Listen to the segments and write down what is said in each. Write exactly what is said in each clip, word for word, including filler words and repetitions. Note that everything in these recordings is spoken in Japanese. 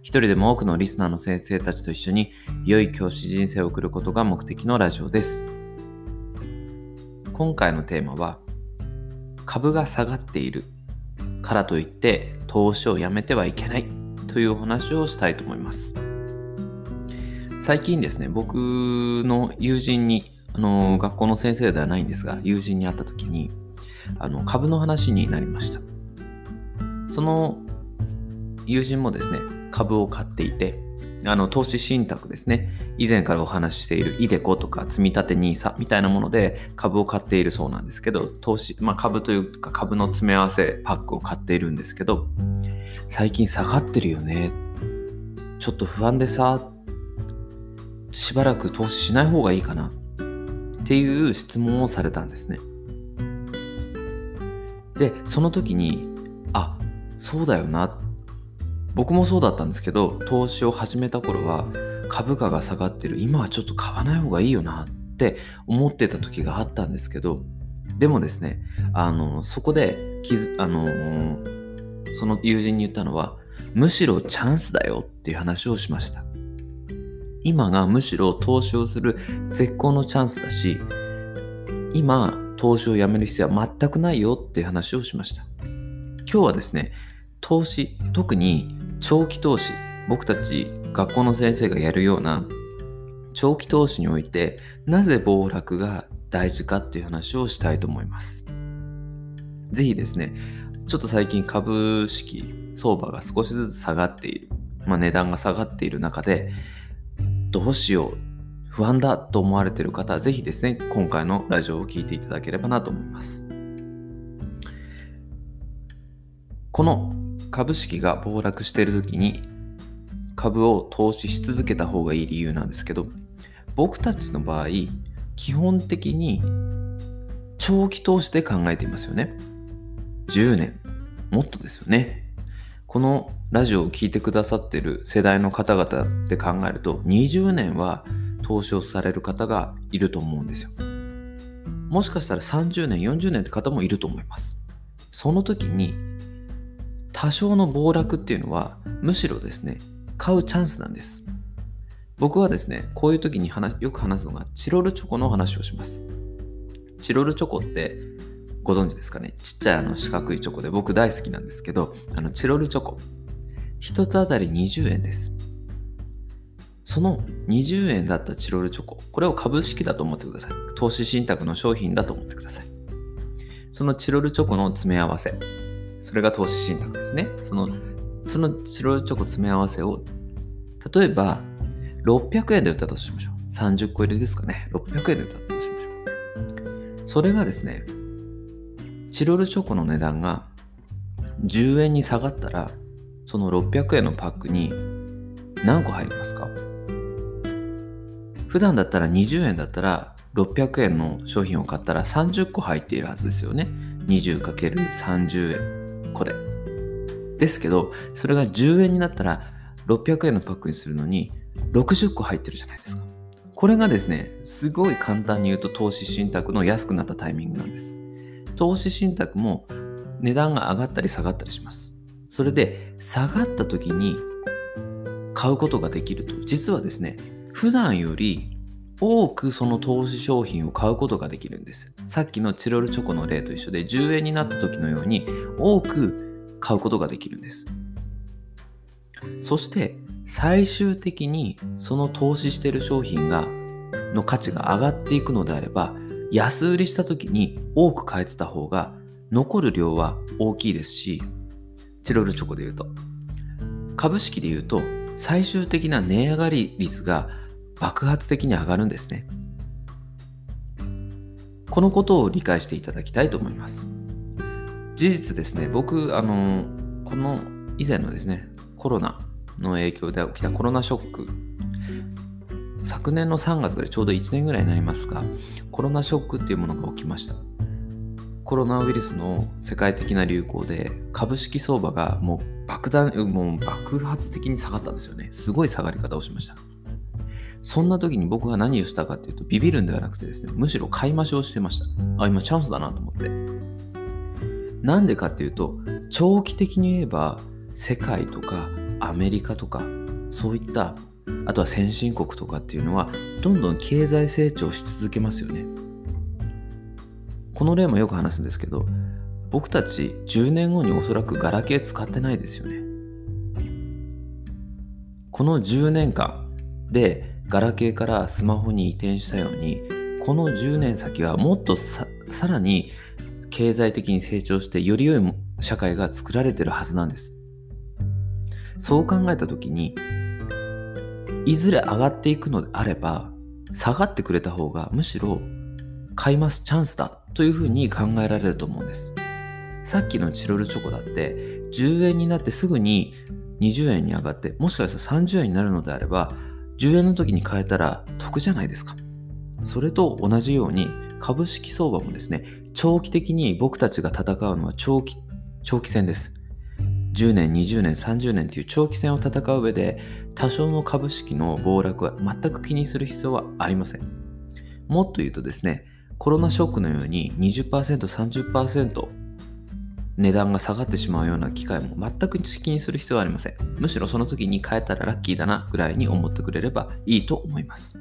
一人でも多くのリスナーの先生たちと一緒に良い教師人生を送ることが目的のラジオです。今回のテーマは、株が下がっているからといって投資をやめてはいけないというお話をしたいと思います。最近ですね、僕の友人に、あの学校の先生ではないんですが、友人に会った時にあの株の話になりました。その友人もですね、株を買っていて、あの投資信託ですね、以前からお話ししているiDeCoとか積み立てニーサみたいなもので株を買っているそうなんですけど、投資、まあ、株というか株の詰め合わせパックを買っているんですけど、最近下がってるよね、ちょっと不安でさ、しばらく投資しない方がいいかなっていう質問をされたんですね。で、その時に、あ、そうだよな、僕もそうだったんですけど、投資を始めた頃は株価が下がってる、今はちょっと買わない方がいいよなって思ってた時があったんですけど、でもですね、あのそこで気づあのその友人に言ったのは、むしろチャンスだよっていう話をしました。今がむしろ投資をする絶好のチャンスだし、今投資をやめる必要は全くないよっていう話をしました。今日はですね、投資、特に長期投資、僕たち学校の先生がやるような長期投資において、なぜ暴落が大事かっていう話をしたいと思います。ぜひですね、ちょっと最近株式相場が少しずつ下がっている、まあ、値段が下がっている中で、どうしよう、不安だと思われている方はぜひですね、今回のラジオを聞いていただければなと思います。この株式が暴落している時に株を投資し続けた方がいい理由なんですけど、僕たちの場合、基本的に長期投資で考えていますよね。じゅうねん、もっとですよね。このラジオを聞いてくださっている世代の方々で考えると、にじゅうねんは投資をされる方がいると思うんですよ。もしかしたらさんじゅうねん、よんじゅうねんって方もいると思います。その時に多少の暴落っていうのは、むしろですね、買うチャンスなんです。僕はですね、こういう時に話よく話すのがチロルチョコの話をします。チロルチョコってご存知ですかね。ちっちゃいあの四角いチョコで、僕大好きなんですけど、あのチロルチョコひとつあたりにじゅうえんです。そのにじゅうえんだったチロルチョコ、これを株式だと思ってください。投資信託の商品だと思ってください。そのチロルチョコの詰め合わせ、それが投資信託ですね。そのそのチロルチョコ詰め合わせを、例えばろっぴゃくえんで売ったとしましょう。さんじゅっこ入りですかね。ろっぴゃくえんで売ったとしましょう。それがですね、チロルチョコの値段がじゅうえんに下がったら、そのろっぴゃくえんのパックに何個入りますか？普段だったらにじゅうえんだったら、ろっぴゃくえんの商品を買ったらさんじゅっこ入っているはずですよね。にじゅうかけるさんじゅうえん、これですけど、それがじゅうえんになったらろっぴゃくえんのパックにするのにろくじゅっこ入ってるじゃないですか。これがですね、すごい簡単に言うと投資信託の安くなったタイミングなんです。投資信託も値段が上がったり下がったりします。それで下がった時に買うことができると、実はですね、普段より多くその投資商品を買うことができるんです。さっきのチロルチョコの例と一緒で、じゅうえんになった時のように多く買うことができるんです。そして最終的にその投資している商品がの価値が上がっていくのであれば、安売りした時に多く買えてた方が残る量は大きいですし、チロルチョコでいうと、株式でいうと、最終的な値上がり率が爆発的に上がるんですね。このことを理解していただきたいと思います。事実ですね、僕あのこの以前のですね、コロナの影響で起きたコロナショック、昨年のさんがつぐらい、ちょうどいちねんぐらいになりますが、コロナショックっていうものが起きました。コロナウイルスの世界的な流行で株式相場がもう爆弾、もう爆発的に下がったんですよね。すごい下がり方をしました。そんな時に僕が何をしたかっていうと、ビビるんではなくてですね、むしろ買い増しをしてました。あ、今チャンスだなと思って。なんでかっていうと、長期的に言えば世界とかアメリカとかそういった、あとは先進国とかっていうのはどんどん経済成長し続けますよね。この例もよく話すんですけど、僕たちじゅうねんごにおそらくガラケー使ってないですよね。このじゅうねんかんでガラケーからスマホに移転したように、このじゅうねんさきはもっと さ, さらに経済的に成長してより良い社会が作られてるはずなんです。そう考えたときに、いずれ上がっていくのであれば下がってくれた方がむしろ買いますチャンスだというふうに考えられると思うんです。さっきのチロルチョコだってじゅうえんになってすぐににじゅうえんに上がって、もしかしたらさんじゅうえんになるのであればじゅうえんの時に買えたら得じゃないですか。それと同じように株式相場もですね、長期的に僕たちが戦うのは長期、長期戦です。じゅうねん、にじゅうねん、さんじゅうねんという長期戦を戦う上で、多少の株式の暴落は全く気にする必要はありません。もっと言うとですね、コロナショックのように にじゅっパーセント、さんじゅっパーセント 値段が下がってしまうような機会も全く気にする必要はありません。むしろその時に買えたらラッキーだなぐらいに思ってくれればいいと思います。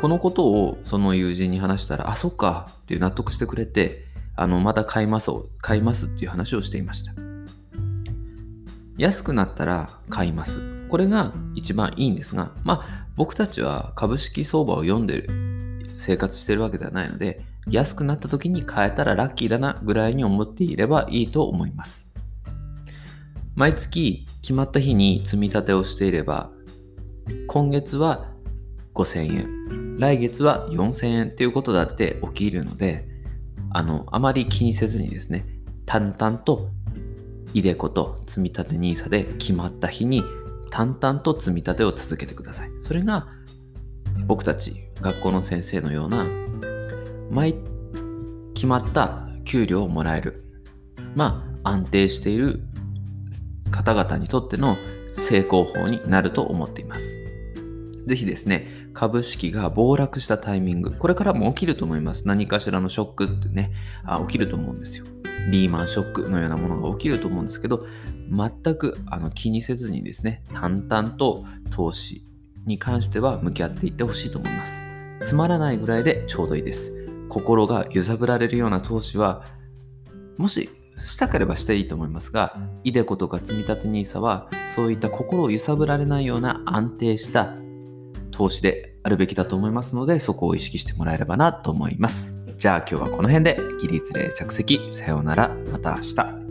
このことをその友人に話したら、あ、そっかっていう納得してくれて、あのまた買います、買いますっていう話をしていました。安くなったら買います。これが一番いいんですが、まあ僕たちは株式相場を読んでる。生活してるわけではないので、安くなった時に買えたらラッキーだなぐらいに思っていればいいと思います。毎月決まった日に積み立てをしていれば、今月はごせんえん、来月はよんせんえんということだって起きるので、あのあまり気にせずにですね、淡々とiDeCoと積み立てニーサで決まった日に淡々と積み立てを続けてください。それが僕たち学校の先生のような毎決まった給料をもらえる、まあ安定している方々にとっての成功法になると思っています。ぜひですね、株式が暴落したタイミング、これからも起きると思います。何かしらのショックってね、あ起きると思うんですよ。リーマンショックのようなものが起きると思うんですけど、全くあの気にせずにですね、淡々と投資に関しては向き合っていってほしいと思います。つまらないぐらいでちょうどいいです。心が揺さぶられるような投資は、もししたければしていいと思いますが、iDeCoとか積み立てニーサはそういった心を揺さぶられないような安定した投資であるべきだと思いますので、そこを意識してもらえればなと思います。じゃあ今日はこの辺で、起立礼着席、さようなら、また明日。